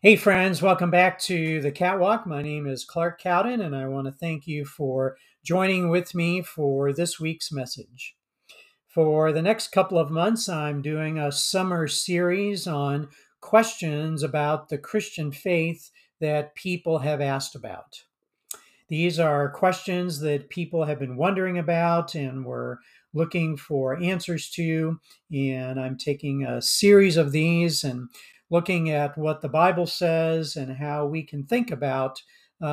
Hey friends, welcome back to The Catwalk. My name is Clark Cowden, and I want to thank you for joining with me for this week's message. For the next couple of months, I'm doing a summer series on questions about the Christian faith that people have asked about. These are questions that people have been wondering about and were looking for answers to, and I'm taking a series of these and looking at what the Bible says and how we can think about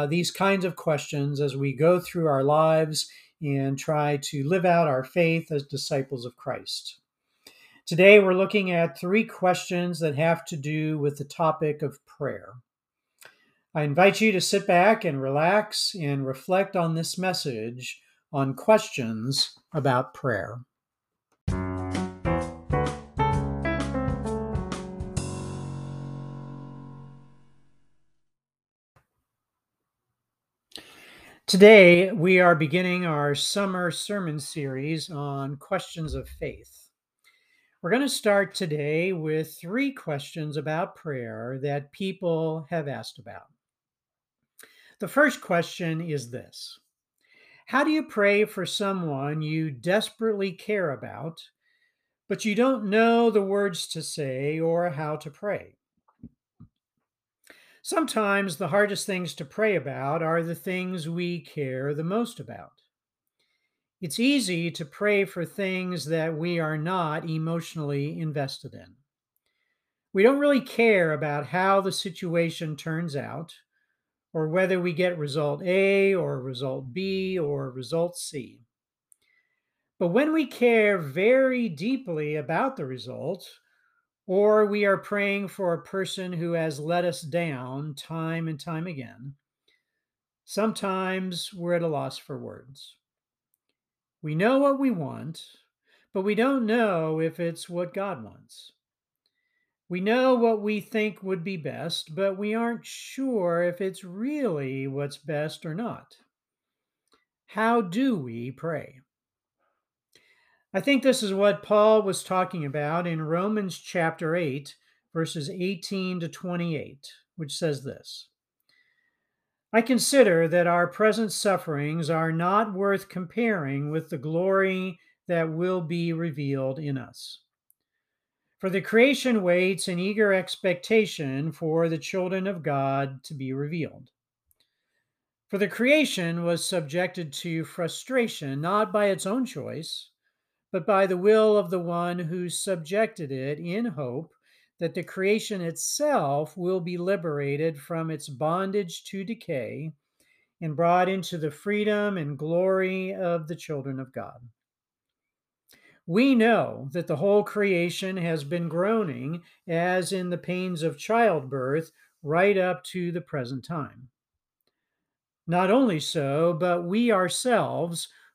these kinds of questions as we go through our lives and try to live out our faith as disciples of Christ. Today, we're looking at three questions that have to do with the topic of prayer. I invite you to sit back and relax and reflect on this message on questions about prayer. Today, we are beginning our summer sermon series on questions of faith. We're going to start today with three questions about prayer that people have asked about. The first question is this: how do you pray for someone you desperately care about, but you don't know the words to say or how to pray? Sometimes the hardest things to pray about are the things we care the most about. It's easy to pray for things that we are not emotionally invested in. We don't really care about how the situation turns out or whether we get result A or result B or result C. But when we care very deeply about the result, or we are praying for a person who has let us down time and time again, sometimes we're at a loss for words. We know what we want, but we don't know if it's what God wants. We know what we think would be best, but we aren't sure if it's really what's best or not. How do we pray? I think this is what Paul was talking about in Romans chapter 8, verses 18 to 28, which says this: I consider that our present sufferings are not worth comparing with the glory that will be revealed in us. For the creation waits in eager expectation for the children of God to be revealed. For the creation was subjected to frustration, not by its own choice, but by the will of the one who subjected it, in hope that the creation itself will be liberated from its bondage to decay and brought into the freedom and glory of the children of God. We know that the whole creation has been groaning, as in the pains of childbirth, right up to the present time. Not only so, but we ourselves,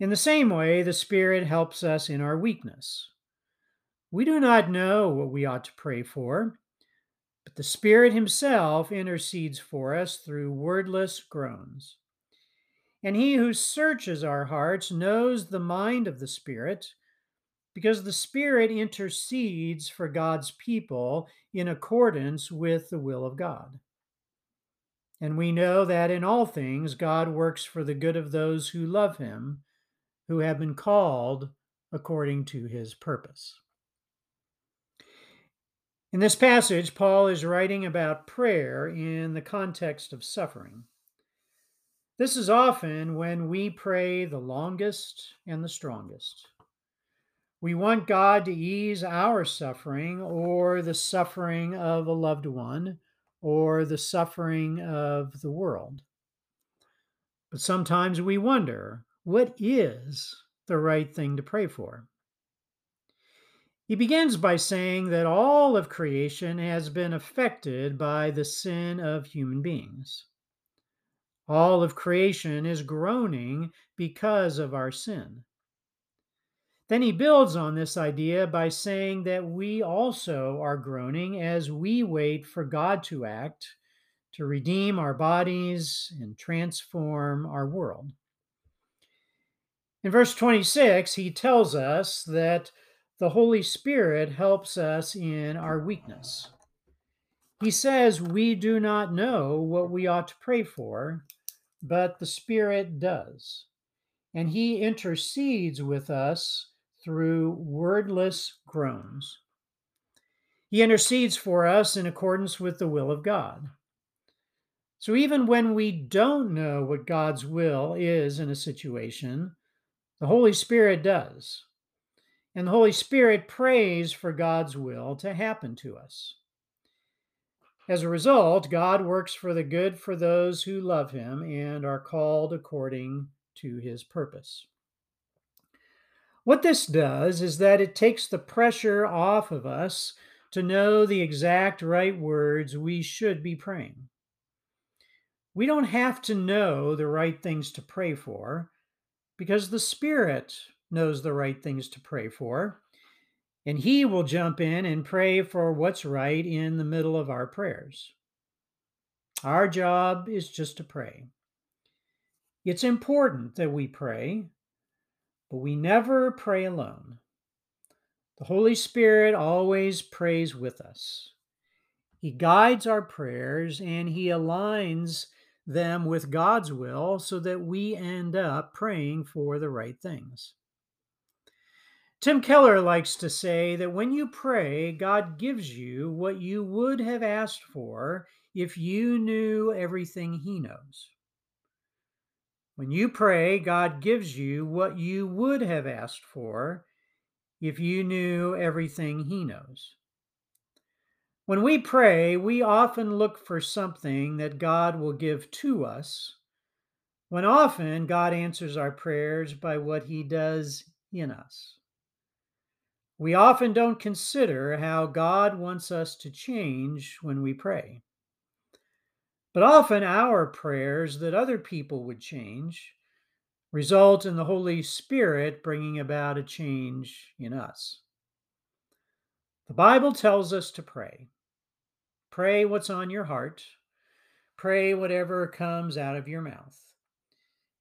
In the same way, the Spirit helps us in our weakness. We do not know what we ought to pray for, but the Spirit Himself intercedes for us through wordless groans. And He who searches our hearts knows the mind of the Spirit, because the Spirit intercedes for God's people in accordance with the will of God. And we know that in all things God works for the good of those who love Him, who have been called according to His purpose. In this passage, Paul is writing about prayer in the context of suffering. This is often when we pray the longest and the strongest. We want God to ease our suffering, or the suffering of a loved one, or the suffering of the world. But sometimes we wonder, what is the right thing to pray for? He begins by saying that all of creation has been affected by the sin of human beings. All of creation is groaning because of our sin. Then he builds on this idea by saying that we also are groaning as we wait for God to act, to redeem our bodies and transform our world. In verse 26, he tells us that the Holy Spirit helps us in our weakness. He says we do not know what we ought to pray for, but the Spirit does, and he intercedes with us through wordless groans. He intercedes for us in accordance with the will of God. So even when we don't know what God's will is in a situation, the Holy Spirit does. And the Holy Spirit prays for God's will to happen to us. As a result, God works for the good for those who love him and are called according to his purpose. What this does is that it takes the pressure off of us to know the exact right words we should be praying. We don't have to know the right things to pray for because the Spirit knows the right things to pray for, and he will jump in and pray for what's right in the middle of our prayers. Our job is just to pray. It's important that we pray, but we never pray alone. The Holy Spirit always prays with us. He guides our prayers and he aligns them with God's will so that we end up praying for the right things. Tim Keller likes to say that when you pray, God gives you what you would have asked for if you knew everything he knows. When you pray, God gives you what you would have asked for if you knew everything he knows. When we pray, we often look for something that God will give to us, when often God answers our prayers by what he does in us. We often don't consider how God wants us to change when we pray. But often our prayers that other people would change result in the Holy Spirit bringing about a change in us. The Bible tells us to pray. Pray what's on your heart. Pray whatever comes out of your mouth.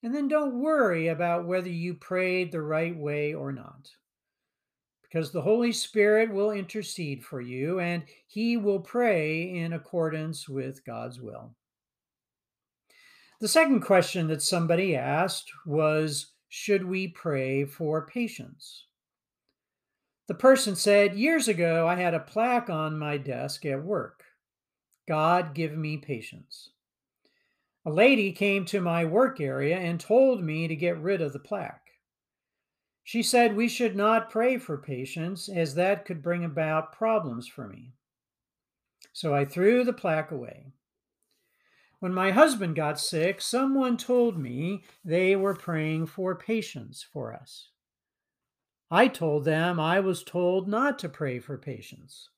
And then don't worry about whether you prayed the right way or not, because the Holy Spirit will intercede for you, and he will pray in accordance with God's will. The second question that somebody asked was, should we pray for patience? The person said, years ago, I had a plaque on my desk at work. God, give me patience. A lady came to my work area and told me to get rid of the plaque. She said we should not pray for patience, as that could bring about problems for me. So I threw the plaque away. When my husband got sick, someone told me they were praying for patience for us. I told them I was told not to pray for patience.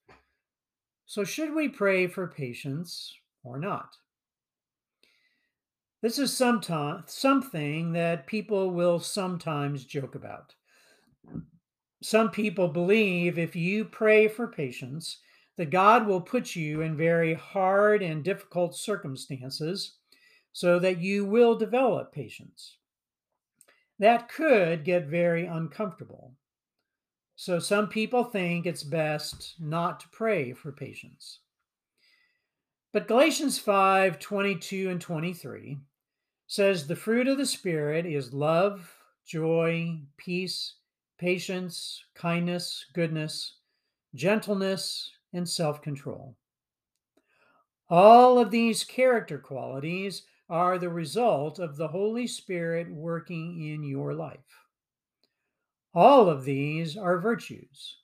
So should we pray for patience or not? This is something that people will sometimes joke about. Some people believe if you pray for patience, that God will put you in very hard and difficult circumstances so that you will develop patience. That could get very uncomfortable. So some people think it's best not to pray for patience. But Galatians 5:22 and 23 says the fruit of the Spirit is love, joy, peace, patience, kindness, goodness, gentleness, and self-control. All of these character qualities are the result of the Holy Spirit working in your life. All of these are virtues.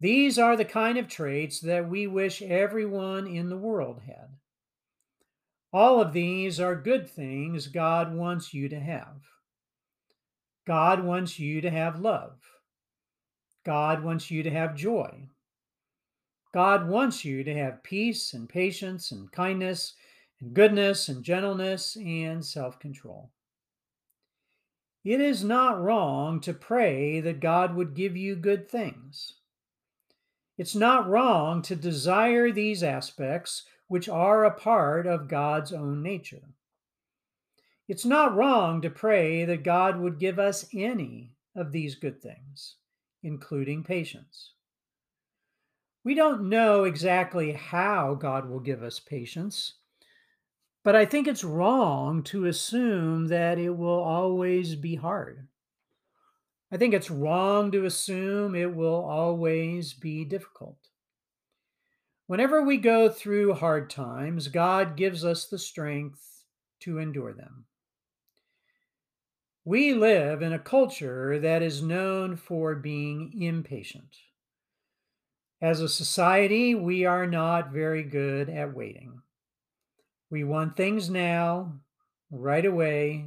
These are the kind of traits that we wish everyone in the world had. All of these are good things God wants you to have. God wants you to have love. God wants you to have joy. God wants you to have peace and patience and kindness and goodness and gentleness and self-control. It is not wrong to pray that God would give you good things. It's not wrong to desire these aspects which are a part of God's own nature. It's not wrong to pray that God would give us any of these good things, including patience. We don't know exactly how God will give us patience, but I think it's wrong to assume that it will always be hard. I think it's wrong to assume it will always be difficult. Whenever we go through hard times, God gives us the strength to endure them. We live in a culture that is known for being impatient. As a society, we are not very good at waiting. We want things now, right away,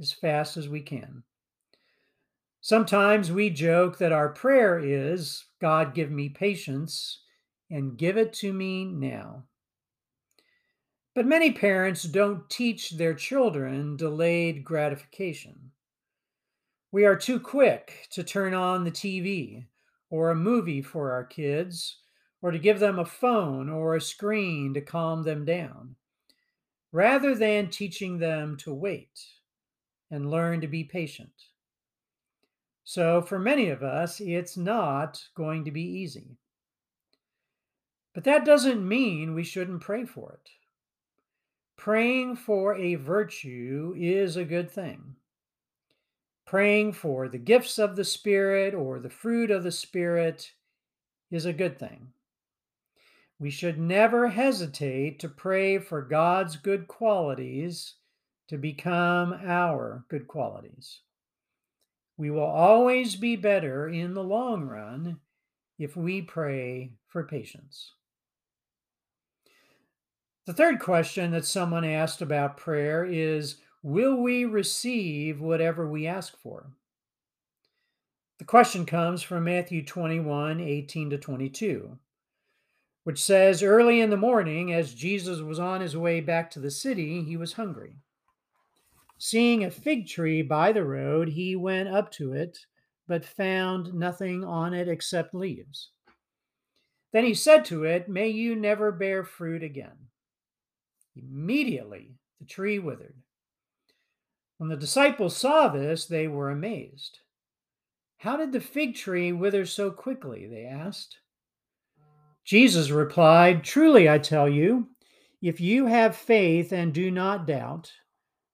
as fast as we can. Sometimes we joke that our prayer is, God, give me patience and give it to me now. But many parents don't teach their children delayed gratification. We are too quick to turn on the TV or a movie for our kids, or to give them a phone or a screen to calm them down, rather than teaching them to wait and learn to be patient. So for many of us, it's not going to be easy. But that doesn't mean we shouldn't pray for it. Praying for a virtue is a good thing. Praying for the gifts of the Spirit or the fruit of the Spirit is a good thing. We should never hesitate to pray for God's good qualities to become our good qualities. We will always be better in the long run if we pray for patience. The third question that someone asked about prayer is, will we receive whatever we ask for? The question comes from Matthew 21:18-22, which says, early in the morning, as Jesus was on his way back to the city, he was hungry. Seeing a fig tree by the road, he went up to it, but found nothing on it except leaves. Then he said to it, may you never bear fruit again. Immediately the tree withered. When the disciples saw this, they were amazed. How did the fig tree wither so quickly? They asked. Jesus replied, truly I tell you, if you have faith and do not doubt,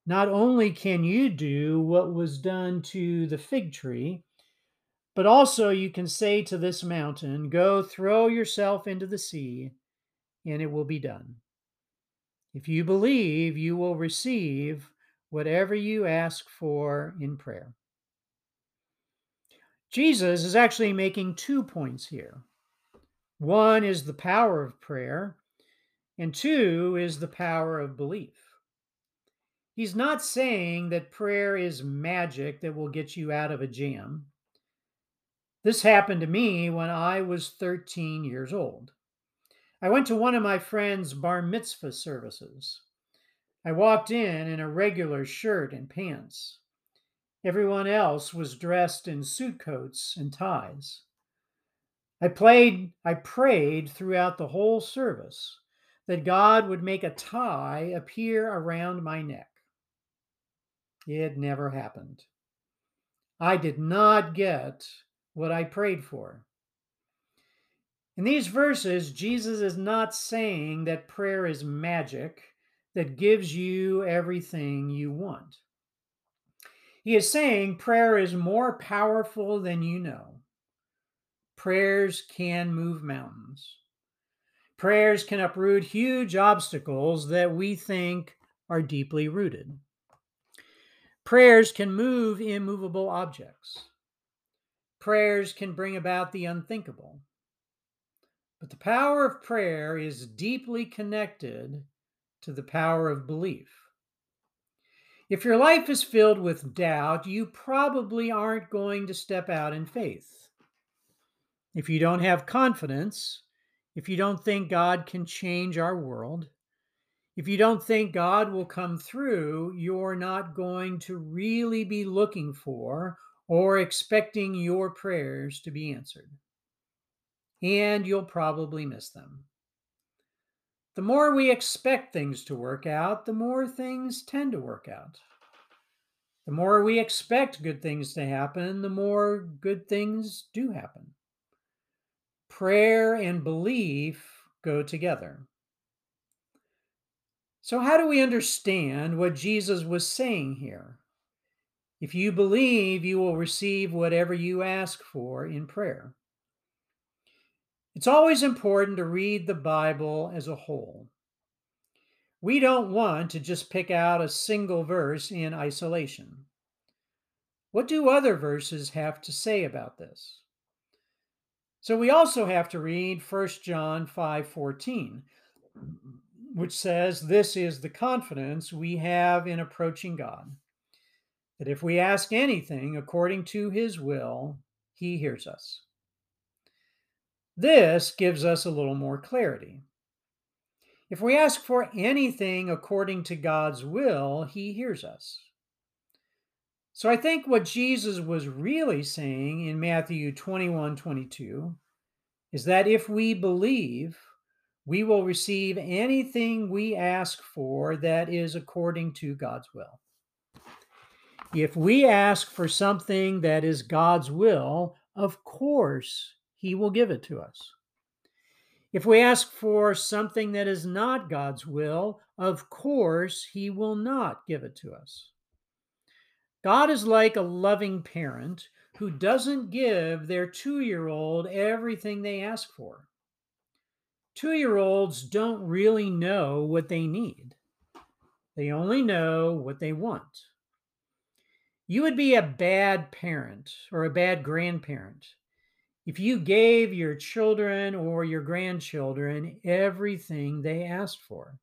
not only can you do what was done to the fig tree, but also you can say to this mountain, go throw yourself into the sea, and it will be done. If you believe, you will receive whatever you ask for in prayer. Jesus is actually making 2 points here. One is the power of prayer, and two is the power of belief. He's not saying that prayer is magic that will get you out of a jam. This happened to me when I was 13 years old. I went to one of my friend's bar mitzvah services. I walked in a regular shirt and pants. Everyone else was dressed in suit coats and ties. I prayed throughout the whole service that God would make a tie appear around my neck. It never happened. I did not get what I prayed for. In these verses, Jesus is not saying that prayer is magic that gives you everything you want. He is saying prayer is more powerful than you know. Prayers can move mountains. Prayers can uproot huge obstacles that we think are deeply rooted. Prayers can move immovable objects. Prayers can bring about the unthinkable. But the power of prayer is deeply connected to the power of belief. If your life is filled with doubt, you probably aren't going to step out in faith. if you don't have confidence, if you don't think God can change our world, if you don't think God will come through, you're not going to really be looking for or expecting your prayers to be answered. And you'll probably miss them. The more we expect things to work out, the more things tend to work out. The more we expect good things to happen, the more good things do happen. Prayer and belief go together. So how do we understand what Jesus was saying here? If you believe, you will receive whatever you ask for in prayer. It's always important to read the Bible as a whole. We don't want to just pick out a single verse in isolation. What do other verses have to say about this? So we also have to read 1 John 5:14. Which says, this is the confidence we have in approaching God, that if we ask anything according to his will, he hears us. This gives us a little more clarity. If we ask for anything according to God's will, he hears us. So I think what Jesus was really saying in Matthew 21:22 is that if we believe, we will receive anything we ask for that is according to God's will. If we ask for something that is God's will, of course, he will give it to us. If we ask for something that is not God's will, of course, he will not give it to us. God is like a loving parent who doesn't give their 2-year-old everything they ask for. 2-year-olds don't really know what they need. They only know what they want. You would be a bad parent or a bad grandparent if you gave your children or your grandchildren everything they asked for.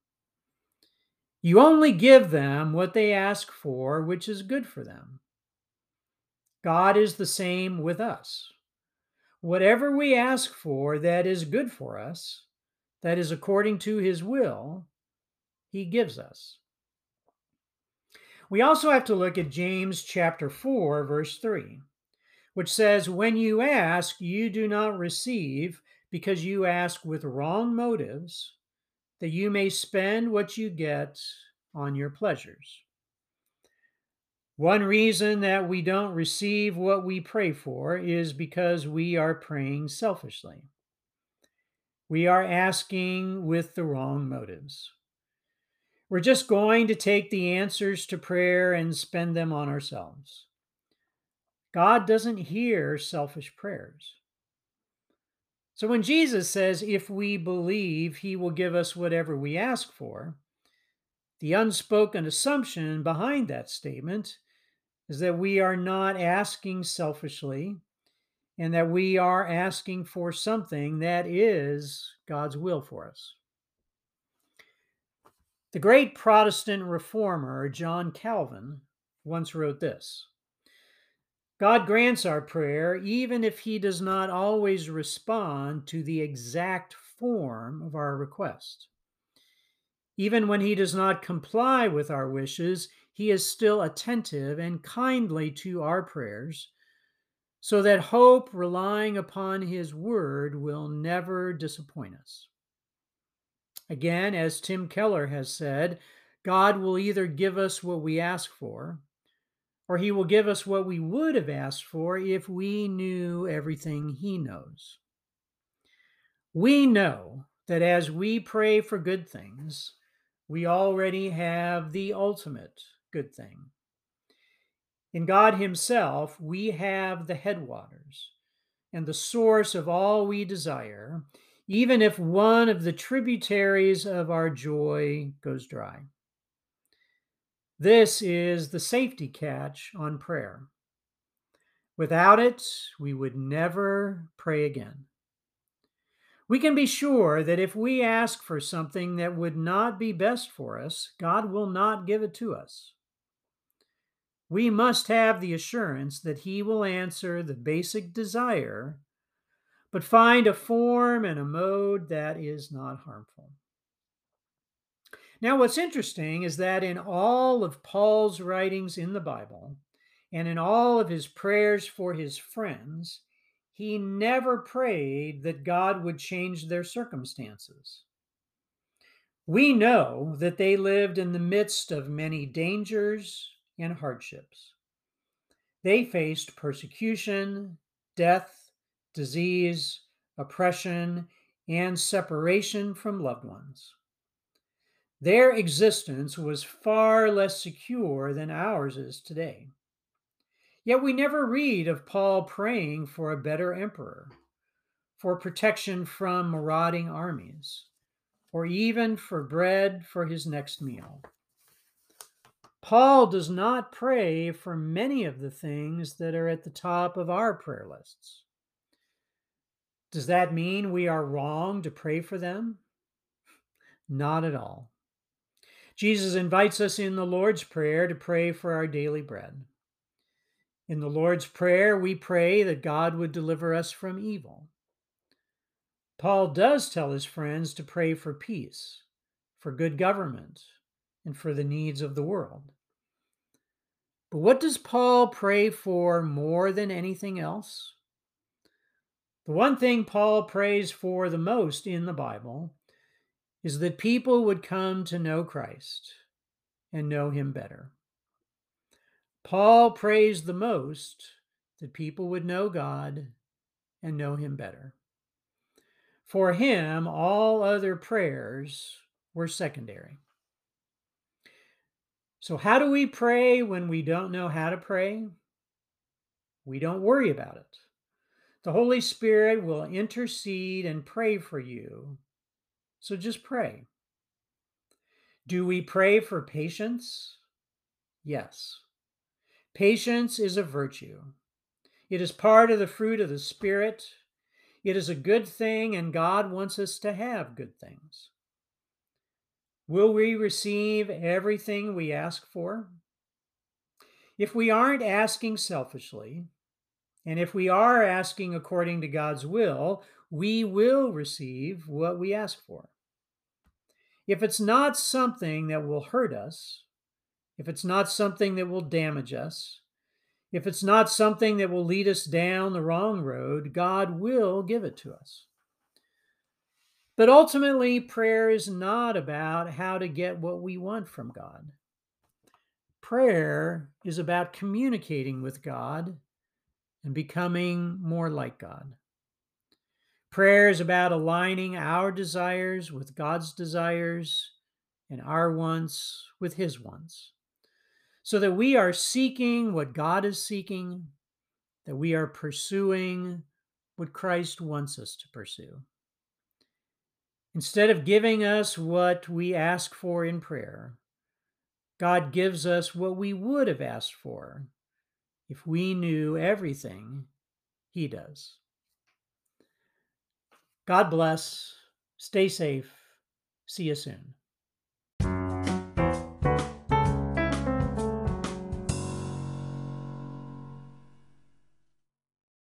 You only give them what they ask for, which is good for them. God is the same with us. Whatever we ask for that is good for us, that is according to his will, he gives us. We also have to look at James chapter 4, verse 3, which says, when you ask, you do not receive because you ask with wrong motives, that you may spend what you get on your pleasures. One reason that we don't receive what we pray for is because we are praying selfishly. We are asking with the wrong motives. We're just going to take the answers to prayer and spend them on ourselves. God doesn't hear selfish prayers. So when Jesus says, if we believe, he will give us whatever we ask for, the unspoken assumption behind that statement is that we are not asking selfishly, and that we are asking for something that is God's will for us. The great Protestant reformer, John Calvin, once wrote this, God grants our prayer even if he does not always respond to the exact form of our request. Even when he does not comply with our wishes, he is still attentive and kindly to our prayers, so that hope relying upon his word will never disappoint us. Again, as Tim Keller has said, God will either give us what we ask for, or he will give us what we would have asked for if we knew everything he knows. We know that as we pray for good things, we already have the ultimate good thing. In God himself, we have the headwaters and the source of all we desire, even if one of the tributaries of our joy goes dry. This is the safety catch on prayer. Without it, we would never pray again. We can be sure that if we ask for something that would not be best for us, God will not give it to us. We must have the assurance that he will answer the basic desire, but find a form and a mode that is not harmful. Now, what's interesting is that in all of Paul's writings in the Bible, and in all of his prayers for his friends, he never prayed that God would change their circumstances. We know that they lived in the midst of many dangers and hardships. They faced persecution, death, disease, oppression, and separation from loved ones. Their existence was far less secure than ours is today. Yet we never read of Paul praying for a better emperor, for protection from marauding armies, or even for bread for his next meal. Paul does not pray for many of the things that are at the top of our prayer lists. Does that mean we are wrong to pray for them? Not at all. Jesus invites us in the Lord's Prayer to pray for our daily bread. In the Lord's Prayer, we pray that God would deliver us from evil. Paul does tell his friends to pray for peace, for good government, and for the needs of the world. But what does Paul pray for more than anything else? The one thing Paul prays for the most in the Bible is that people would come to know Christ and know him better. Paul prays the most that people would know God and know him better. For him, all other prayers were secondary. So how do we pray when we don't know how to pray? We don't worry about it. The Holy Spirit will intercede and pray for you. So just pray. Do we pray for patience? Yes. Patience is a virtue. It is part of the fruit of the Spirit. It is a good thing, and God wants us to have good things. Will we receive everything we ask for? If we aren't asking selfishly, and if we are asking according to God's will, we will receive what we ask for. If it's not something that will hurt us, if it's not something that will damage us, if it's not something that will lead us down the wrong road, God will give it to us. But ultimately, prayer is not about how to get what we want from God. Prayer is about communicating with God and becoming more like God. Prayer is about aligning our desires with God's desires and our wants with his wants, so that we are seeking what God is seeking, that we are pursuing what Christ wants us to pursue. Instead of giving us what we ask for in prayer, God gives us what we would have asked for if we knew everything he does. God bless. Stay safe. See you soon.